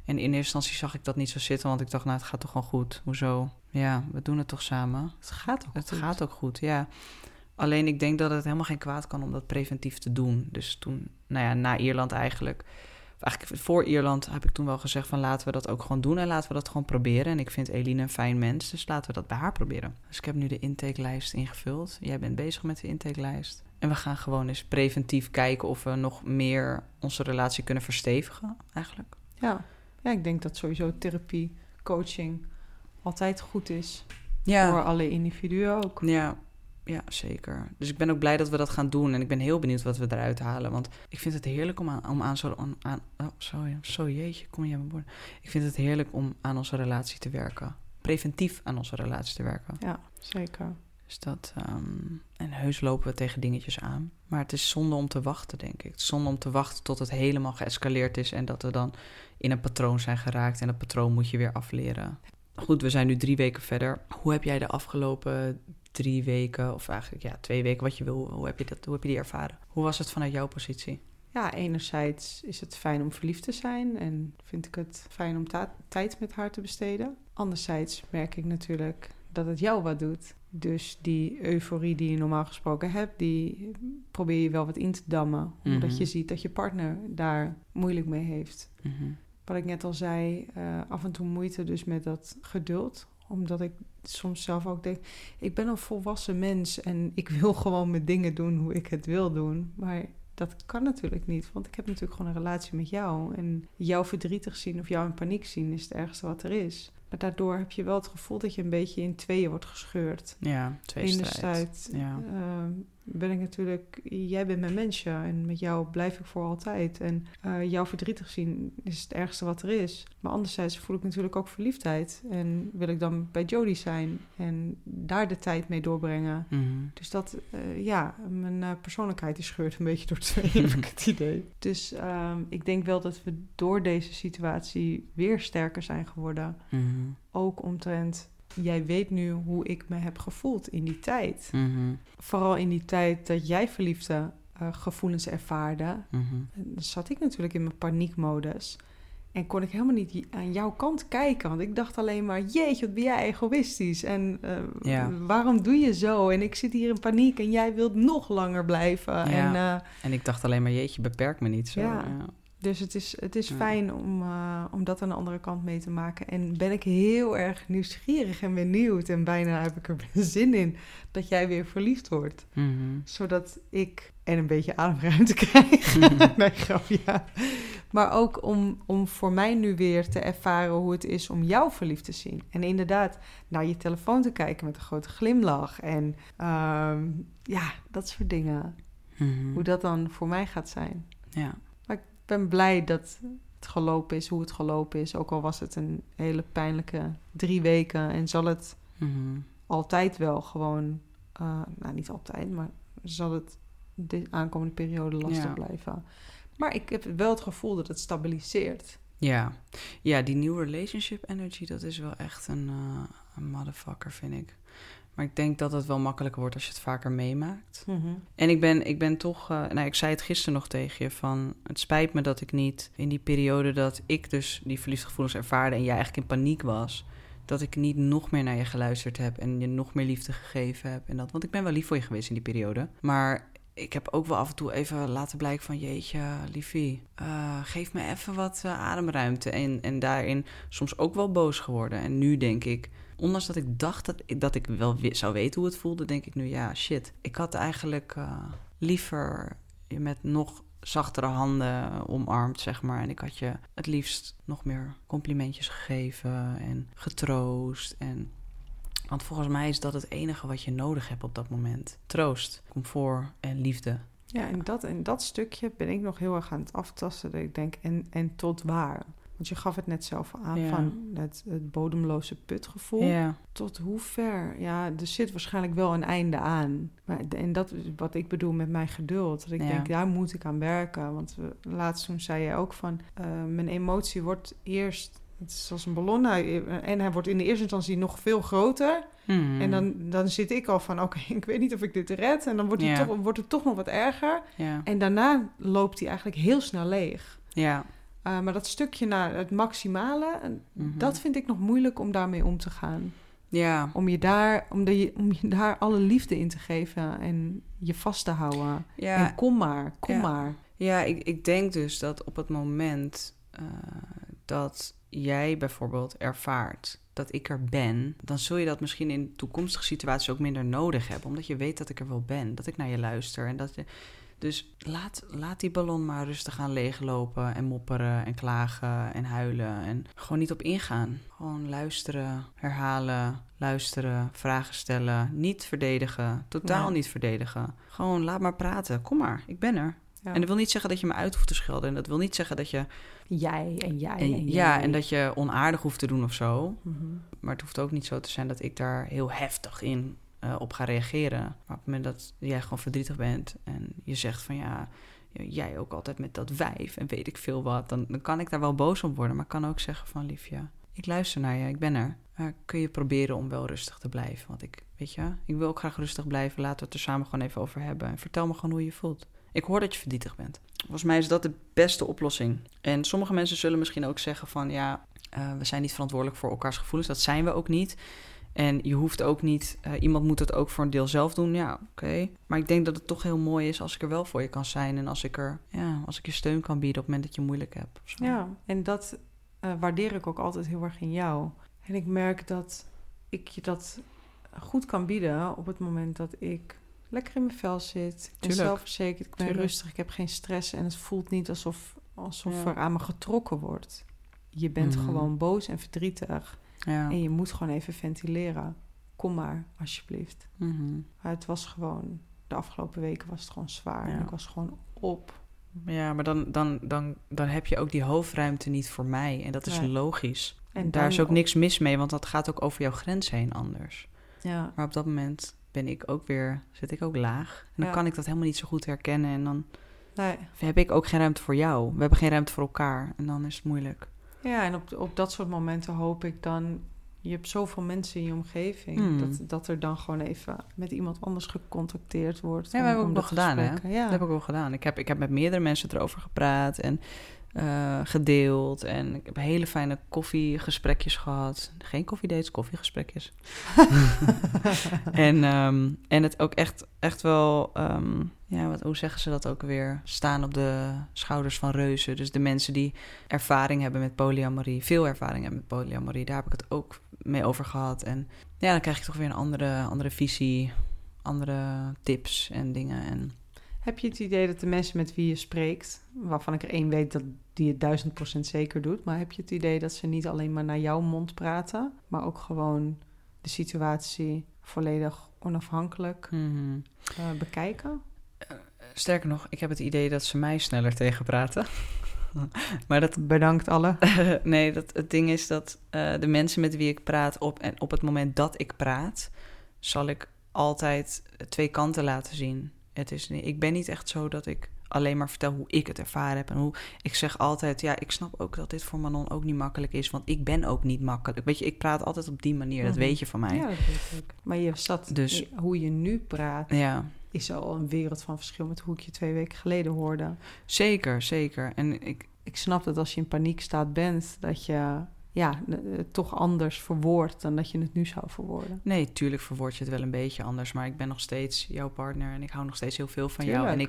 En in eerste instantie zag ik dat niet zo zitten... want ik dacht, het gaat toch wel goed. Hoezo? Ja, we doen het toch samen. Het gaat ook goed, ja. Alleen ik denk dat het helemaal geen kwaad kan om dat preventief te doen. Dus toen, na Ierland eigenlijk... of eigenlijk voor Ierland heb ik toen wel gezegd van... laten we dat ook gewoon doen en laten we dat gewoon proberen. En ik vind Eline een fijn mens, dus laten we dat bij haar proberen. Dus ik heb nu de intakelijst ingevuld. Jij bent bezig met de intakelijst. En we gaan gewoon eens preventief kijken... of we nog meer onze relatie kunnen verstevigen, eigenlijk. Ja, ik denk dat sowieso therapie, coaching... altijd goed is. Ja. Voor alle individuen ook. Ja, zeker. Dus ik ben ook blij dat we dat gaan doen. En ik ben heel benieuwd wat we eruit halen. Want ik vind het heerlijk Ik vind het heerlijk om aan onze relatie te werken. Preventief aan onze relatie te werken. Ja, zeker. Dus dat, en heus lopen we tegen dingetjes aan. Maar het is zonde om te wachten, denk ik. Het is zonde om te wachten tot het helemaal geëscaleerd is en dat we dan in een patroon zijn geraakt. En dat patroon moet je weer afleren. Goed, we zijn nu 3 weken verder. Hoe heb jij de afgelopen 3 weken, of eigenlijk 2 weken, wat je wil, hoe heb je die ervaren? Hoe was het vanuit jouw positie? Ja, enerzijds is het fijn om verliefd te zijn en vind ik het fijn om tijd met haar te besteden. Anderzijds merk ik natuurlijk dat het jou wat doet. Dus die euforie die je normaal gesproken hebt, die probeer je wel wat in te dammen. Omdat je ziet dat je partner daar moeilijk mee heeft. Mm-hmm. Wat ik net al zei, af en toe moeite dus met dat geduld. Omdat ik soms zelf ook denk, ik ben een volwassen mens en ik wil gewoon mijn dingen doen hoe ik het wil doen. Maar dat kan natuurlijk niet, want ik heb natuurlijk gewoon een relatie met jou. En jou verdrietig zien of jou in paniek zien is het ergste wat er is. Maar daardoor heb je wel het gevoel dat je een beetje in tweeën wordt gescheurd. Ja, tweestrijd. Ja. Ben ik natuurlijk, jij bent mijn mensje en met jou blijf ik voor altijd. En jou verdrietig zien is het ergste wat er is. Maar anderzijds voel ik natuurlijk ook verliefdheid. En wil ik dan bij Jodie zijn en daar de tijd mee doorbrengen. Mm-hmm. Dus dat, mijn persoonlijkheid is scheurt een beetje door twee, heb ik het idee. Dus ik denk wel dat we door deze situatie weer sterker zijn geworden. Mm-hmm. Ook omtrent... Jij weet nu hoe ik me heb gevoeld in die tijd. Mm-hmm. Vooral in die tijd dat jij verliefde gevoelens ervaarde. Mm-hmm. Zat ik natuurlijk in mijn paniekmodus. En kon ik helemaal niet aan jouw kant kijken. Want ik dacht alleen maar, jeetje, wat ben jij egoïstisch. En waarom doe je zo? En ik zit hier in paniek en jij wilt nog langer blijven. Ja. En ik dacht alleen maar, jeetje, beperk me niet zo. Ja. Ja. Dus het is fijn om dat aan de andere kant mee te maken. En ben ik heel erg nieuwsgierig en benieuwd. En bijna heb ik er zin in dat jij weer verliefd wordt. Mm-hmm. Zodat ik en een beetje ademruimte krijg. Mm-hmm. Nee, grapje. Ja. Maar ook om voor mij nu weer te ervaren hoe het is om jou verliefd te zien. En inderdaad naar je telefoon te kijken met een grote glimlach. En dat soort dingen. Mm-hmm. Hoe dat dan voor mij gaat zijn. Ja. Ik ben blij dat het gelopen is, hoe het gelopen is. Ook al was het een hele pijnlijke 3 weken. En zal het altijd wel gewoon... niet altijd, maar zal het de aankomende periode lastig blijven. Maar ik heb wel het gevoel dat het stabiliseert. Ja, die nieuwe relationship energy, dat is wel echt een motherfucker, vind ik. Maar ik denk dat het wel makkelijker wordt als je het vaker meemaakt. Mm-hmm. En ik ben toch... ik zei het gisteren nog tegen je van... Het spijt me dat ik niet in die periode dat ik dus die verliefde gevoelens ervaarde... en jij eigenlijk in paniek was... dat ik niet nog meer naar je geluisterd heb... en je nog meer liefde gegeven heb. En dat, want ik ben wel lief voor je geweest in die periode. Maar ik heb ook wel af en toe even laten blijken van... jeetje, liefie, geef me even wat ademruimte. En daarin soms ook wel boos geworden. En nu denk ik... Ondanks dat ik dacht dat ik wel zou weten hoe het voelde... denk ik nu, ik had eigenlijk liever je met nog zachtere handen omarmd, zeg maar. En ik had je het liefst nog meer complimentjes gegeven en getroost. En... Want volgens mij is dat het enige wat je nodig hebt op dat moment. Troost, comfort en liefde. Ja, en dat stukje ben ik nog heel erg aan het aftasten. Dat ik denk, en tot waar... Want je gaf het net zelf aan van het bodemloze putgevoel. Ja. Tot hoe ver? Ja, er zit waarschijnlijk wel een einde aan. En dat is wat ik bedoel met mijn geduld. Dat ik denk, daar moet ik aan werken. Want laatst toen zei jij ook van... mijn emotie wordt eerst... Het is als een ballon. En hij wordt in de eerste instantie nog veel groter. Hmm. En dan zit ik al van... Oké, ik weet niet of ik dit red. En dan wordt, wordt het toch nog wat erger. Ja. En daarna loopt hij eigenlijk heel snel leeg. Ja. Maar dat stukje naar het maximale, dat vind ik nog moeilijk om daarmee om te gaan. Ja. Om je daar alle liefde in te geven en je vast te houden. Ja. En kom maar. Ja, ik denk dus dat op het moment dat jij bijvoorbeeld ervaart dat ik er ben... dan zul je dat misschien in toekomstige situaties ook minder nodig hebben. Omdat je weet dat ik er wel ben, dat ik naar je luister en dat je... Dus laat die ballon maar rustig aan leeglopen en mopperen en klagen en huilen. En gewoon niet op ingaan. Gewoon luisteren, herhalen, vragen stellen, niet verdedigen, totaal niet verdedigen. Gewoon laat maar praten, kom maar, ik ben er. Ja. En dat wil niet zeggen dat je me uit hoeft te schelden. En dat wil niet zeggen dat je... Jij. Ja, en dat je onaardig hoeft te doen of zo. Mm-hmm. Maar het hoeft ook niet zo te zijn dat ik daar heel heftig in op ga reageren. Maar op het moment dat jij gewoon verdrietig bent en je zegt van ja, jij ook altijd met dat wijf en weet ik veel wat, dan kan ik daar wel boos op worden, maar kan ook zeggen van liefje, ik luister naar je, ik ben er. Kun je proberen om wel rustig te blijven? Want ik wil ook graag rustig blijven. Laten we het er samen gewoon even over hebben. En vertel me gewoon hoe je je voelt. Ik hoor dat je verdrietig bent. Volgens mij is dat de beste oplossing. En sommige mensen zullen misschien ook zeggen van ja, we zijn niet verantwoordelijk voor elkaars gevoelens. Dat zijn we ook niet. En je hoeft ook niet, iemand moet het ook voor een deel zelf doen. Ja, oké. Maar ik denk dat het toch heel mooi is als ik er wel voor je kan zijn. En als ik je steun kan bieden op het moment dat je moeilijk hebt. Ofzo. Ja, en dat waardeer ik ook altijd heel erg in jou. En ik merk dat ik je dat goed kan bieden op het moment dat ik lekker in mijn vel zit. Ik ben zelfverzekerd, ik ben rustig, ik heb geen stress. En het voelt niet alsof er aan me getrokken wordt. Je bent gewoon boos en verdrietig. Ja. En je moet gewoon even ventileren. Kom maar, alsjeblieft. Mm-hmm. Het was gewoon, de afgelopen weken was het gewoon zwaar. Ja. En ik was gewoon op. Ja, maar dan heb je ook die hoofdruimte niet voor mij. En dat is logisch. En daar is ook niks mis mee, want dat gaat ook over jouw grens heen anders. Ja. Maar op dat moment zit ik ook laag. En dan kan ik dat helemaal niet zo goed herkennen. En dan heb ik ook geen ruimte voor jou. We hebben geen ruimte voor elkaar. En dan is het moeilijk. Ja, en op dat soort momenten hoop ik dan... Je hebt zoveel mensen in je omgeving... Dat er dan gewoon even met iemand anders gecontacteerd wordt. Ja, dat heb ik ook wel gedaan, hè? Ja. Dat heb ik wel gedaan. Ik heb met meerdere mensen erover gepraat en gedeeld. En ik heb hele fijne koffiegesprekjes gehad. Geen koffiedates, koffiegesprekjes. en het ook echt wel... hoe zeggen ze dat ook weer? Staan op de schouders van reuzen. Dus de mensen die ervaring hebben met polyamorie, veel ervaring hebben met polyamorie, daar heb ik het ook mee over gehad. En ja, dan krijg je toch weer een andere visie, andere tips en dingen. En... Heb je het idee dat de mensen met wie je spreekt, waarvan ik er één weet dat die het 1000% zeker doet, maar heb je het idee dat ze niet alleen maar naar jouw mond praten, maar ook gewoon de situatie volledig onafhankelijk bekijken? Sterker nog, ik heb het idee dat ze mij sneller tegenpraten. Maar dat... Bedankt alle. Nee, het ding is dat de mensen met wie ik praat op het moment dat ik praat, zal ik altijd twee kanten laten zien. Ik ben niet echt zo dat ik alleen maar vertel hoe ik het ervaren heb. En hoe ik zeg altijd, ja, ik snap ook dat dit voor Manon ook niet makkelijk is. Want ik ben ook niet makkelijk. Weet je, ik praat altijd op die manier. Dat weet je van mij. Ja, dat weet ik. Maar hoe je nu praat... Ja. Is al een wereld van verschil met hoe ik je 2 weken geleden hoorde. Zeker, zeker. En ik snap dat als je in paniek staat bent, dat je het toch anders verwoordt dan dat je het nu zou verwoorden. Nee, tuurlijk verwoord je het wel een beetje anders. Maar ik ben nog steeds jouw partner en ik hou nog steeds heel veel van jou.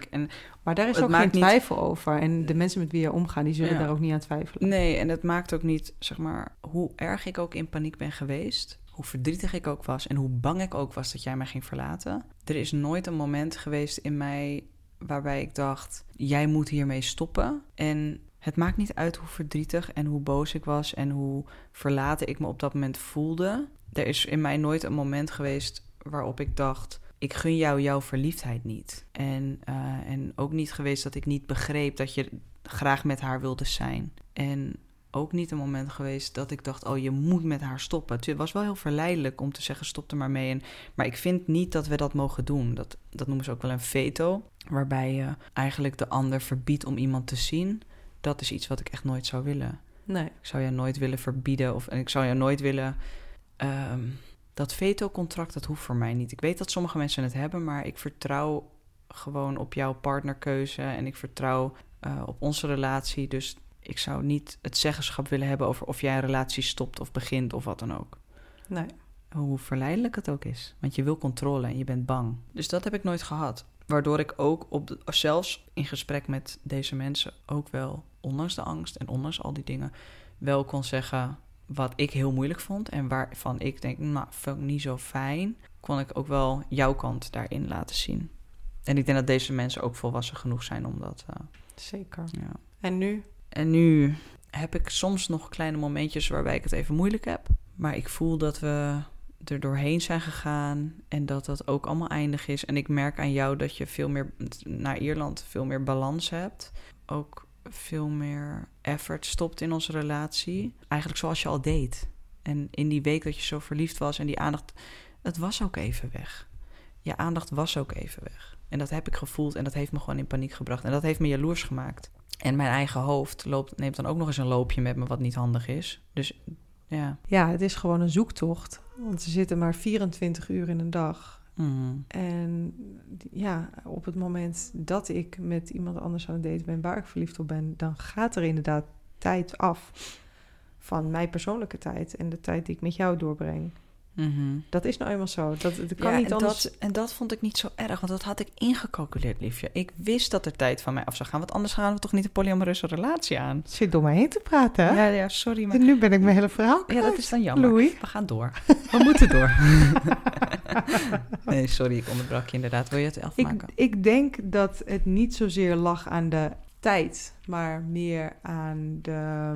Maar daar is ook geen twijfel over. En de mensen met wie je omgaan, die zullen daar ook niet aan twijfelen. Nee, en het maakt ook niet, zeg maar, hoe erg ik ook in paniek ben geweest, hoe verdrietig ik ook was en hoe bang ik ook was dat jij mij ging verlaten. Er is nooit een moment geweest in mij waarbij ik dacht, jij moet hiermee stoppen. En het maakt niet uit hoe verdrietig en hoe boos ik was en hoe verlaten ik me op dat moment voelde. Er is in mij nooit een moment geweest waarop ik dacht, ik gun jou jouw verliefdheid niet. En ook niet geweest dat ik niet begreep dat je graag met haar wilde zijn. En ook niet een moment geweest dat ik dacht, oh, je moet met haar stoppen. Het was wel heel verleidelijk om te zeggen, stop er maar mee. Maar ik vind niet dat we dat mogen doen. Dat noemen ze ook wel een veto, waarbij je eigenlijk de ander verbiedt om iemand te zien. Dat is iets wat ik echt nooit zou willen. Nee. Ik zou jou nooit willen verbieden. En ik zou jou nooit willen... dat veto-contract, dat hoeft voor mij niet. Ik weet dat sommige mensen het hebben, maar ik vertrouw gewoon op jouw partnerkeuze. En ik vertrouw op onze relatie, dus... Ik zou niet het zeggenschap willen hebben over of jij een relatie stopt of begint of wat dan ook. Nee. Hoe verleidelijk het ook is. Want je wil controle en je bent bang. Dus dat heb ik nooit gehad. Waardoor ik ook, zelfs in gesprek met deze mensen, ook wel, ondanks de angst en ondanks al die dingen, wel kon zeggen wat ik heel moeilijk vond. En waarvan ik denk, nou, vind ik niet zo fijn. Kon ik ook wel jouw kant daarin laten zien. En ik denk dat deze mensen ook volwassen genoeg zijn om dat... Zeker. Ja. En nu... En nu heb ik soms nog kleine momentjes waarbij ik het even moeilijk heb. Maar ik voel dat we er doorheen zijn gegaan en dat dat ook allemaal eindig is. En ik merk aan jou dat je veel meer naar Ierland, veel meer balans hebt. Ook veel meer effort stopt in onze relatie. Eigenlijk zoals je al deed. En in die week dat je zo verliefd was en die aandacht het was ook even weg. Je aandacht was ook even weg. En dat heb ik gevoeld en dat heeft me gewoon in paniek gebracht. En dat heeft me jaloers gemaakt. En mijn eigen hoofd neemt dan ook nog eens een loopje met me wat niet handig is. Dus ja. Ja, het is gewoon een zoektocht. Want ze zitten maar 24 uur in een dag. Mm. En ja, op het moment dat ik met iemand anders aan het daten ben waar ik verliefd op ben, dan gaat er inderdaad tijd af van mijn persoonlijke tijd en de tijd die ik met jou doorbreng. Mm-hmm. Dat is nou eenmaal zo. Dat kan niet anders. Dat vond ik niet zo erg, want dat had ik ingecalculeerd, liefje. Ik wist dat er tijd van mij af zou gaan, want anders gaan we toch niet een polyamoreuze relatie aan. Zit door mij heen te praten, hè? Ja, sorry. Maar... En nu ben ik mijn hele verhaal kwijt. Ja, dat is dan jammer. Louis. We gaan door. We moeten door. Nee, sorry, ik onderbrak je inderdaad. Wil je het afmaken? Ik denk dat het niet zozeer lag aan de tijd, maar meer aan de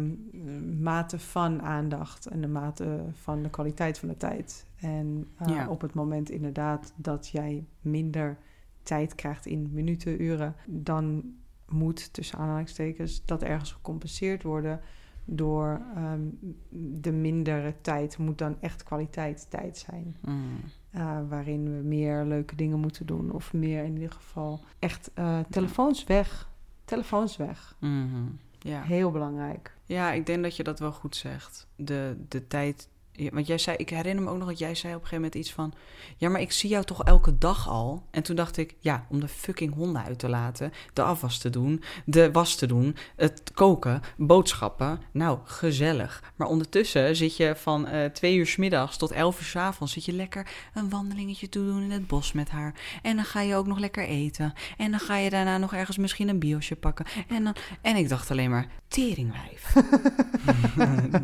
mate van aandacht en de mate van de kwaliteit van de tijd. En op het moment inderdaad dat jij minder tijd krijgt in minuten, uren, dan moet, tussen aanhalingstekens, dat ergens gecompenseerd worden door de mindere tijd moet dan echt kwaliteit tijd zijn. Mm. Waarin we meer leuke dingen moeten doen of meer in ieder geval echt telefoons weg. Telefoons weg. Mm-hmm. Ja. Heel belangrijk. Ja, ik denk dat je dat wel goed zegt. De tijd... Want jij zei... Ik herinner me ook nog dat jij zei op een gegeven moment iets van... Ja, maar ik zie jou toch elke dag al? En toen dacht ik... Ja, om de fucking honden uit te laten. De afwas te doen. De was te doen. Het koken. Boodschappen. Nou, gezellig. Maar ondertussen zit je van 2 uur 's middags tot 11 uur 's avonds... Zit je lekker een wandelingetje te doen in het bos met haar. En dan ga je ook nog lekker eten. En dan ga je daarna nog ergens misschien een biosje pakken. En ik dacht alleen maar... Teringwijf.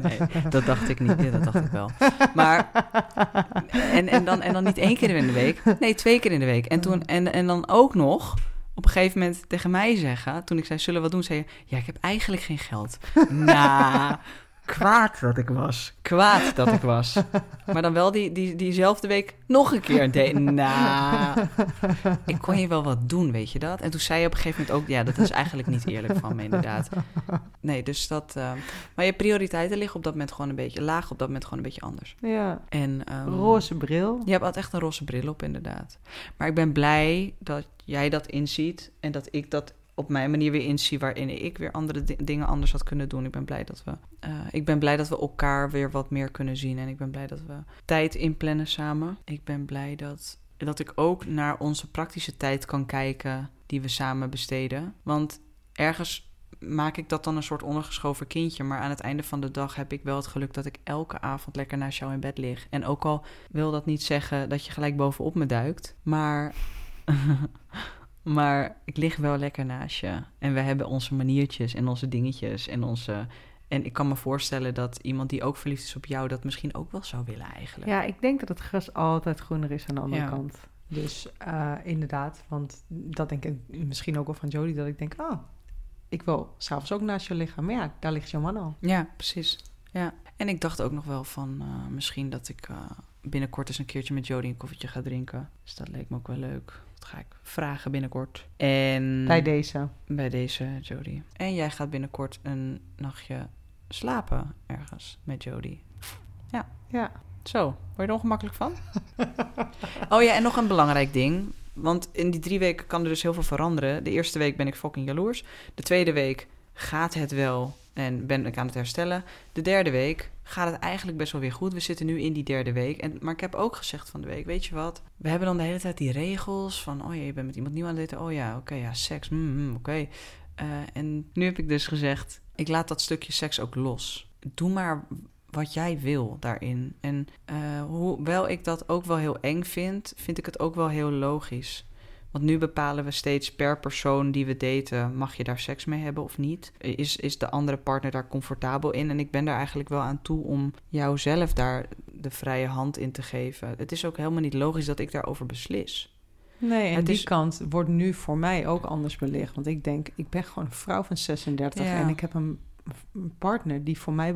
Nee, dat dacht ik niet. Ja, dat dacht ik wel. Maar, en dan niet 1 keer in de week. Nee, 2 keer in de week. En, toen, en dan ook nog op een gegeven moment tegen mij zeggen... Toen ik zei, zullen we wat doen? Zei je, ja, ik heb eigenlijk geen geld. Nou, kwaad dat ik was. Kwaad dat ik was. Maar dan wel diezelfde week nog een keer. Nou, ik kon je wel wat doen, weet je dat? En toen zei je op een gegeven moment ook... Ja, dat is eigenlijk niet eerlijk van me, inderdaad. Nee, dus dat... maar je prioriteiten liggen op dat moment gewoon een beetje... Lagen op dat moment gewoon een beetje anders. Ja, en, roze bril. Je hebt echt een roze bril op, inderdaad. Maar ik ben blij dat jij dat inziet... En dat ik dat... op mijn manier weer inzien waarin ik weer andere dingen anders had kunnen doen. Ik ben blij dat we elkaar weer wat meer kunnen zien. En ik ben blij dat we tijd inplannen samen. Ik ben blij dat ik ook naar onze praktische tijd kan kijken... die we samen besteden. Want ergens maak ik dat dan een soort ondergeschoven kindje. Maar aan het einde van de dag heb ik wel het geluk... dat ik elke avond lekker naast jou in bed lig. En ook al wil dat niet zeggen dat je gelijk bovenop me duikt. Maar... Maar ik lig wel lekker naast je. En we hebben onze maniertjes en onze dingetjes. En ik kan me voorstellen dat iemand die ook verliefd is op jou... dat misschien ook wel zou willen eigenlijk. Ja, ik denk dat het gras altijd groener is aan de andere kant. Dus inderdaad, want dat denk ik misschien ook wel van Jodie... dat ik denk, ik wil s'avonds ook naast je liggen. Maar ja, daar ligt jouw man al. Ja, precies. Ja. En ik dacht ook nog wel van misschien dat ik binnenkort eens een keertje met Jodie een koffietje ga drinken. Dus dat leek me ook wel leuk. Ga ik vragen binnenkort. En bij deze, Jodie. En jij gaat binnenkort een nachtje slapen ergens met Jodie. Ja. Zo, word je er ongemakkelijk van? Oh ja, en nog een belangrijk ding. Want in die 3 weken kan er dus heel veel veranderen. De eerste week ben ik fucking jaloers. De tweede week gaat het wel en ben ik aan het herstellen. De derde week gaat het eigenlijk best wel weer goed. We zitten nu in die derde week. Maar ik heb ook gezegd van de week, weet je wat? We hebben dan de hele tijd die regels van... oh ja, je bent met iemand nieuw aan het daten. Oh ja, oké, ja, seks. Oké. En nu heb ik dus gezegd... ik laat dat stukje seks ook los. Doe maar wat jij wil daarin. En hoewel ik dat ook wel heel eng vind... vind ik het ook wel heel logisch... Want nu bepalen we steeds per persoon die we daten... mag je daar seks mee hebben of niet? Is de andere partner daar comfortabel in? En ik ben daar eigenlijk wel aan toe om jouzelf daar de vrije hand in te geven. Het is ook helemaal niet logisch dat ik daarover beslis. Nee, en die kant wordt nu voor mij ook anders belicht. Want ik denk, ik ben gewoon een vrouw van 36 en ik heb een partner die voor mij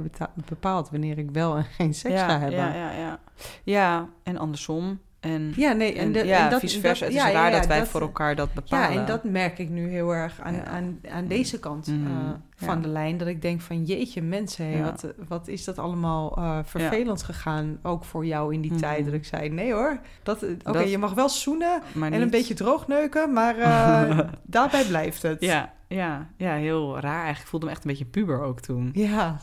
bepaalt... wanneer ik wel en geen seks ga hebben. Ja, en andersom... En vice versa. Het is raar dat wij voor elkaar dat bepalen. Ja, en dat merk ik nu heel erg aan deze kant van de lijn. Dat ik denk van jeetje mensen, hé, wat is dat allemaal vervelend gegaan. Ook voor jou in die tijd dat ik zei, nee hoor. Oké, je mag wel zoenen en een beetje droogneuken. Maar daarbij blijft het. Ja, heel raar eigenlijk. Ik voelde me echt een beetje puber ook toen. Ja.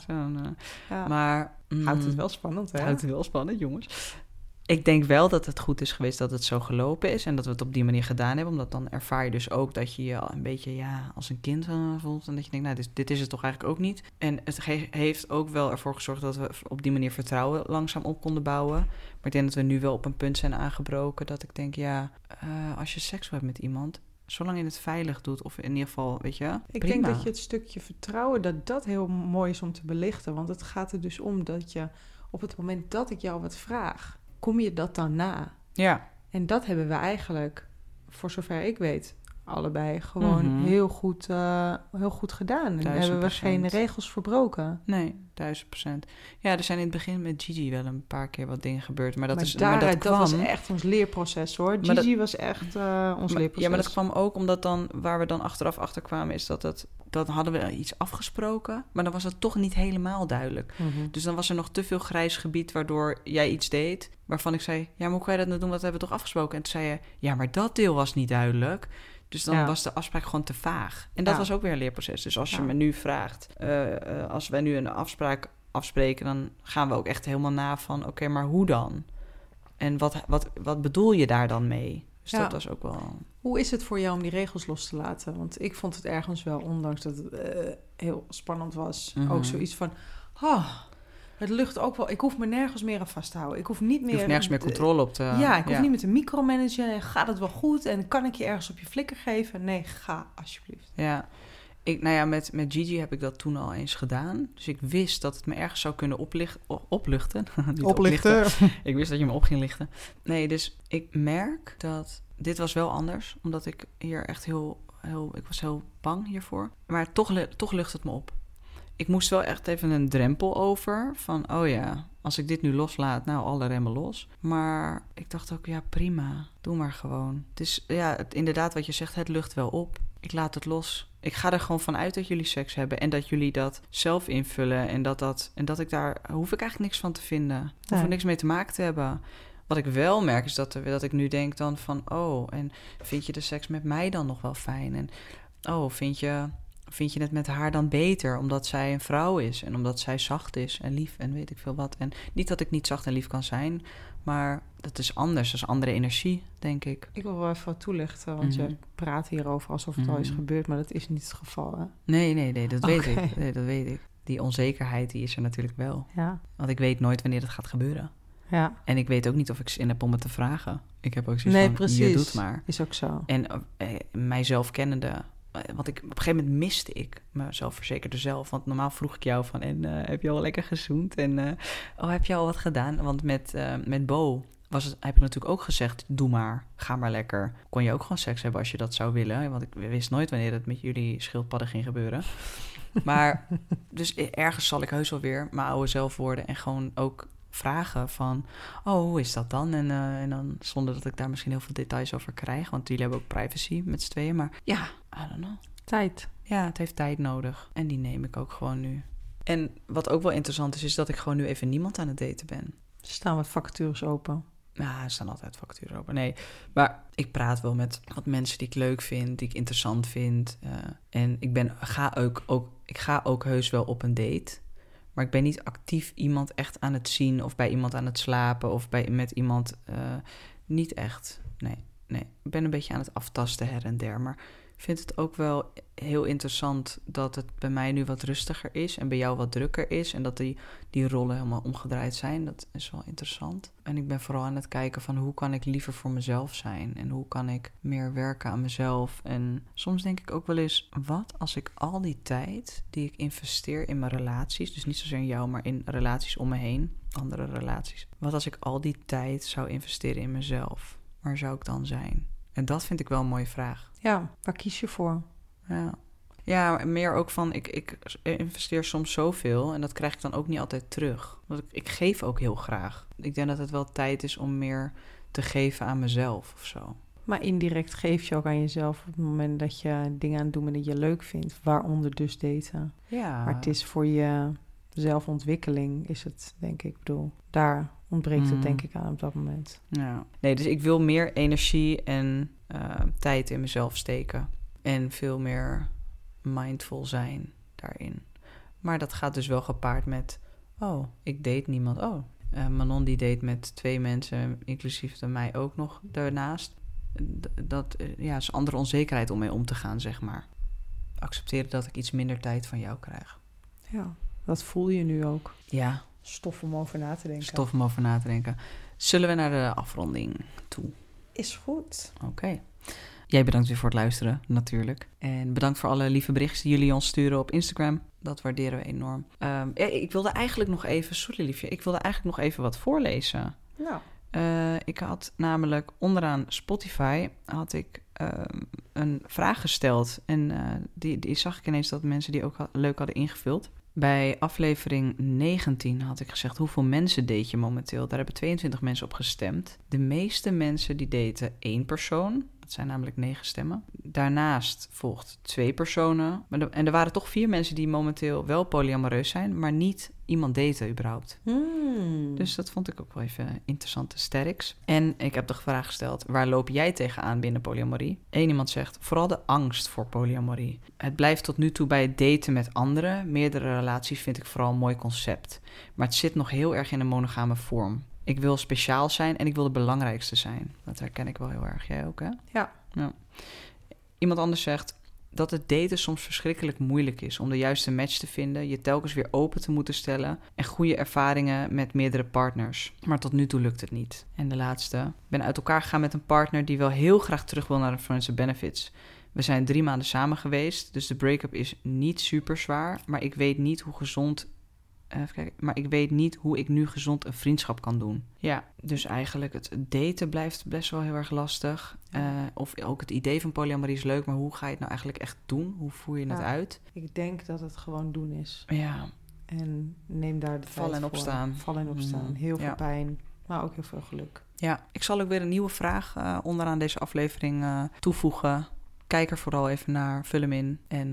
Maar houdt het wel spannend, hè? Houdt het wel spannend, jongens. Ik denk wel dat het goed is geweest dat het zo gelopen is en dat we het op die manier gedaan hebben. Omdat dan ervaar je dus ook dat je je een beetje als een kind voelt. En dat je denkt, nou, dit is het toch eigenlijk ook niet. En het heeft ook wel ervoor gezorgd dat we op die manier vertrouwen langzaam op konden bouwen. Maar ik denk dat we nu wel op een punt zijn aangebroken dat ik denk, als je seks hebt met iemand, zolang je het veilig doet, of in ieder geval, weet je, ik prima. Denk dat je het stukje vertrouwen, dat heel mooi is om te belichten. Want het gaat er dus om dat je op het moment dat ik jou wat vraag, kom je dat dan na? Ja. En dat hebben we eigenlijk, voor zover ik weet, allebei gewoon heel goed gedaan. En hebben we geen regels verbroken. Nee, 1000%. Ja, er zijn in het begin met Gigi wel een paar keer wat dingen gebeurd. Maar dat was echt ons leerproces, hoor. Gigi was echt ons leerproces. Ja, maar dat kwam ook omdat dan, waar we dan achteraf achter kwamen, is dat hadden we iets afgesproken, maar dan was dat toch niet helemaal duidelijk. Mm-hmm. Dus dan was er nog te veel grijs gebied waardoor jij iets deed, waarvan ik zei, ja, maar hoe kan je dat nou doen? Wat hebben we toch afgesproken? En toen zei je, ja, maar dat deel was niet duidelijk. Dus dan was de afspraak gewoon te vaag. En dat was ook weer een leerproces. Dus als je me nu vraagt, als wij nu een afspraak afspreken, dan gaan we ook echt helemaal na van, oké, maar hoe dan? En wat bedoel je daar dan mee? Dus dat was ook wel... Hoe is het voor jou om die regels los te laten? Want ik vond het ergens wel, ondanks dat het heel spannend was, ook zoiets van, het lucht ook wel. Ik hoef me nergens meer aan vast te houden. Je hoeft nergens meer controle op te... Ja, ik hoef niet meer te micromanagen. En gaat het wel goed? En kan ik je ergens op je flikker geven? Nee, ga alsjeblieft. Ja, met Gigi heb ik dat toen al eens gedaan. Dus ik wist dat het me ergens zou kunnen opluchten. Oplichten. Ik wist dat je me op ging lichten. Nee, dus ik merk dat... Dit was wel anders, omdat ik hier echt heel... Ik was heel bang hiervoor. Maar toch lucht het me op. Ik moest wel echt even een drempel over. Van, als ik dit nu loslaat, nou, alle remmen los. Maar ik dacht ook, prima. Doe maar gewoon. Het is, inderdaad wat je zegt, het lucht wel op. Ik laat het los. Ik ga er gewoon vanuit dat jullie seks hebben. En dat jullie dat zelf invullen. En dat ik daar... Hoef ik eigenlijk niks van te vinden. Hoef er niks mee te maken te hebben. Wat ik wel merk is dat ik nu denk dan van... en vind je de seks met mij dan nog wel fijn? En vind je het met haar dan beter? Omdat zij een vrouw is en omdat zij zacht is en lief en weet ik veel wat. En niet dat ik niet zacht en lief kan zijn, maar dat is anders. Dat is andere energie, denk ik. Ik wil wel even wat toelichten, want je praat hierover alsof het al is gebeurd, maar dat is niet het geval, hè? Nee, dat weet ik. Nee, dat weet ik. Die onzekerheid, die is er natuurlijk wel. Ja. Want ik weet nooit wanneer dat gaat gebeuren. Ja. En ik weet ook niet of ik zin heb om het te vragen. Ik heb ook zoiets je doet maar. Is ook zo. En mijzelf kennende... Want op een gegeven moment miste ik mezelf verzekerde zelf. Want normaal vroeg ik jou van... heb je al lekker gezoend? En heb je al wat gedaan? Want met Bo heb ik natuurlijk ook gezegd... Doe maar, ga maar lekker. Kon je ook gewoon seks hebben als je dat zou willen? Want ik wist nooit wanneer dat met jullie schildpadden ging gebeuren. Maar dus ergens zal ik heus wel weer mijn oude zelf worden. En gewoon ook vragen van... hoe is dat dan? En dan zonder dat ik daar misschien heel veel details over krijg. Want jullie hebben ook privacy met z'n tweeën. Maar I don't know. Tijd. Ja, het heeft tijd nodig. En die neem ik ook gewoon nu. En wat ook wel interessant is dat ik gewoon nu even niemand aan het daten ben. Staan wat vacatures open? Ja, er staan altijd vacatures open. Nee, maar ik praat wel met wat mensen die ik leuk vind, die ik interessant vind. En ik ga ook heus wel op een date. Maar ik ben niet actief iemand echt aan het zien of bij iemand aan het slapen of met iemand niet echt. Nee, ik ben een beetje aan het aftasten her en der, maar... Ik vind het ook wel heel interessant dat het bij mij nu wat rustiger is... en bij jou wat drukker is en dat die rollen helemaal omgedraaid zijn. Dat is wel interessant. En ik ben vooral aan het kijken van hoe kan ik liever voor mezelf zijn... en hoe kan ik meer werken aan mezelf. En soms denk ik ook wel eens, wat als ik al die tijd die ik investeer in mijn relaties... dus niet zozeer in jou, maar in relaties om me heen, andere relaties... wat als ik al die tijd zou investeren in mezelf? Waar zou ik dan zijn? En dat vind ik wel een mooie vraag. Ja, waar kies je voor? Ja, meer ook van, ik investeer soms zoveel... en dat krijg ik dan ook niet altijd terug. Want ik geef ook heel graag. Ik denk dat het wel tijd is om meer te geven aan mezelf of zo. Maar indirect geef je ook aan jezelf op het moment dat je dingen aan het doen bent dat je leuk vindt. Waaronder dus daten. Ja. Maar het is voor je zelfontwikkeling is het, denk ik. Ik bedoel, daar ontbreekt het denk ik aan op dat moment. Ja. Nee, dus ik wil meer energie en tijd in mezelf steken. En veel meer mindful zijn daarin. Maar dat gaat dus wel gepaard met... oh, ik date niemand. Oh, Manon die date met 2 mensen, inclusief de mij ook nog daarnaast. Dat is een andere onzekerheid om mee om te gaan, zeg maar. Accepteren dat ik iets minder tijd van jou krijg. Ja, dat voel je nu ook. Ja. Stof om over na te denken. Zullen we naar de afronding toe? Is goed. Oké. Jij bedankt weer voor het luisteren, natuurlijk. En bedankt voor alle lieve berichten die jullie ons sturen op Instagram. Dat waarderen we enorm. Ik wilde eigenlijk nog even wat voorlezen. Ja. Ik had namelijk onderaan Spotify een vraag gesteld. En die zag ik ineens dat mensen die ook leuk hadden ingevuld. Bij aflevering 19 had ik gezegd, hoeveel mensen date je momenteel? Daar hebben 22 mensen op gestemd. De meeste mensen die daten 1 persoon. Dat zijn namelijk 9 stemmen. Daarnaast volgt 2 personen. En er waren toch 4 mensen die momenteel wel polyamoreus zijn, maar niet iemand daten überhaupt. Dus dat vond ik ook wel even interessante sterks. En ik heb de vraag gesteld, waar loop jij tegenaan binnen polyamorie? 1 iemand zegt, vooral de angst voor polyamorie. Het blijft tot nu toe bij het daten met anderen. Meerdere relaties vind ik vooral een mooi concept. Maar het zit nog heel erg in een monogame vorm. Ik wil speciaal zijn en ik wil de belangrijkste zijn. Dat herken ik wel heel erg. Jij ook, hè? Ja. Ja. Iemand anders zegt dat het daten soms verschrikkelijk moeilijk is om de juiste match te vinden, je telkens weer open te moeten stellen en goede ervaringen met meerdere partners. Maar tot nu toe lukt het niet. En de laatste. Ik ben uit elkaar gegaan met een partner die wel heel graag terug wil naar de Friends and Benefits. We zijn 3 maanden samen geweest, dus de break-up is niet super zwaar, maar ik weet niet hoe gezond... Even kijken. Maar ik weet niet hoe ik nu gezond een vriendschap kan doen. Ja, dus eigenlijk het daten blijft best wel heel erg lastig. Of ook het idee van polyamorie is leuk, maar hoe ga je het nou eigenlijk echt doen? Hoe voer je het uit? Ik denk dat het gewoon doen is. Ja. En neem daar de vallen en opstaan. Heel veel pijn, maar ook heel veel geluk. Ja, ik zal ook weer een nieuwe vraag onderaan deze aflevering toevoegen. Kijk er vooral even naar, vul hem in en...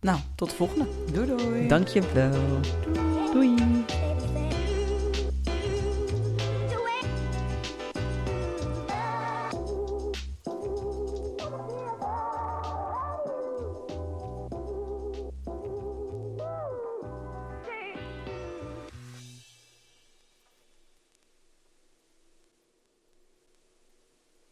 nou, tot de volgende. Doei doei. Dankjewel. Doei.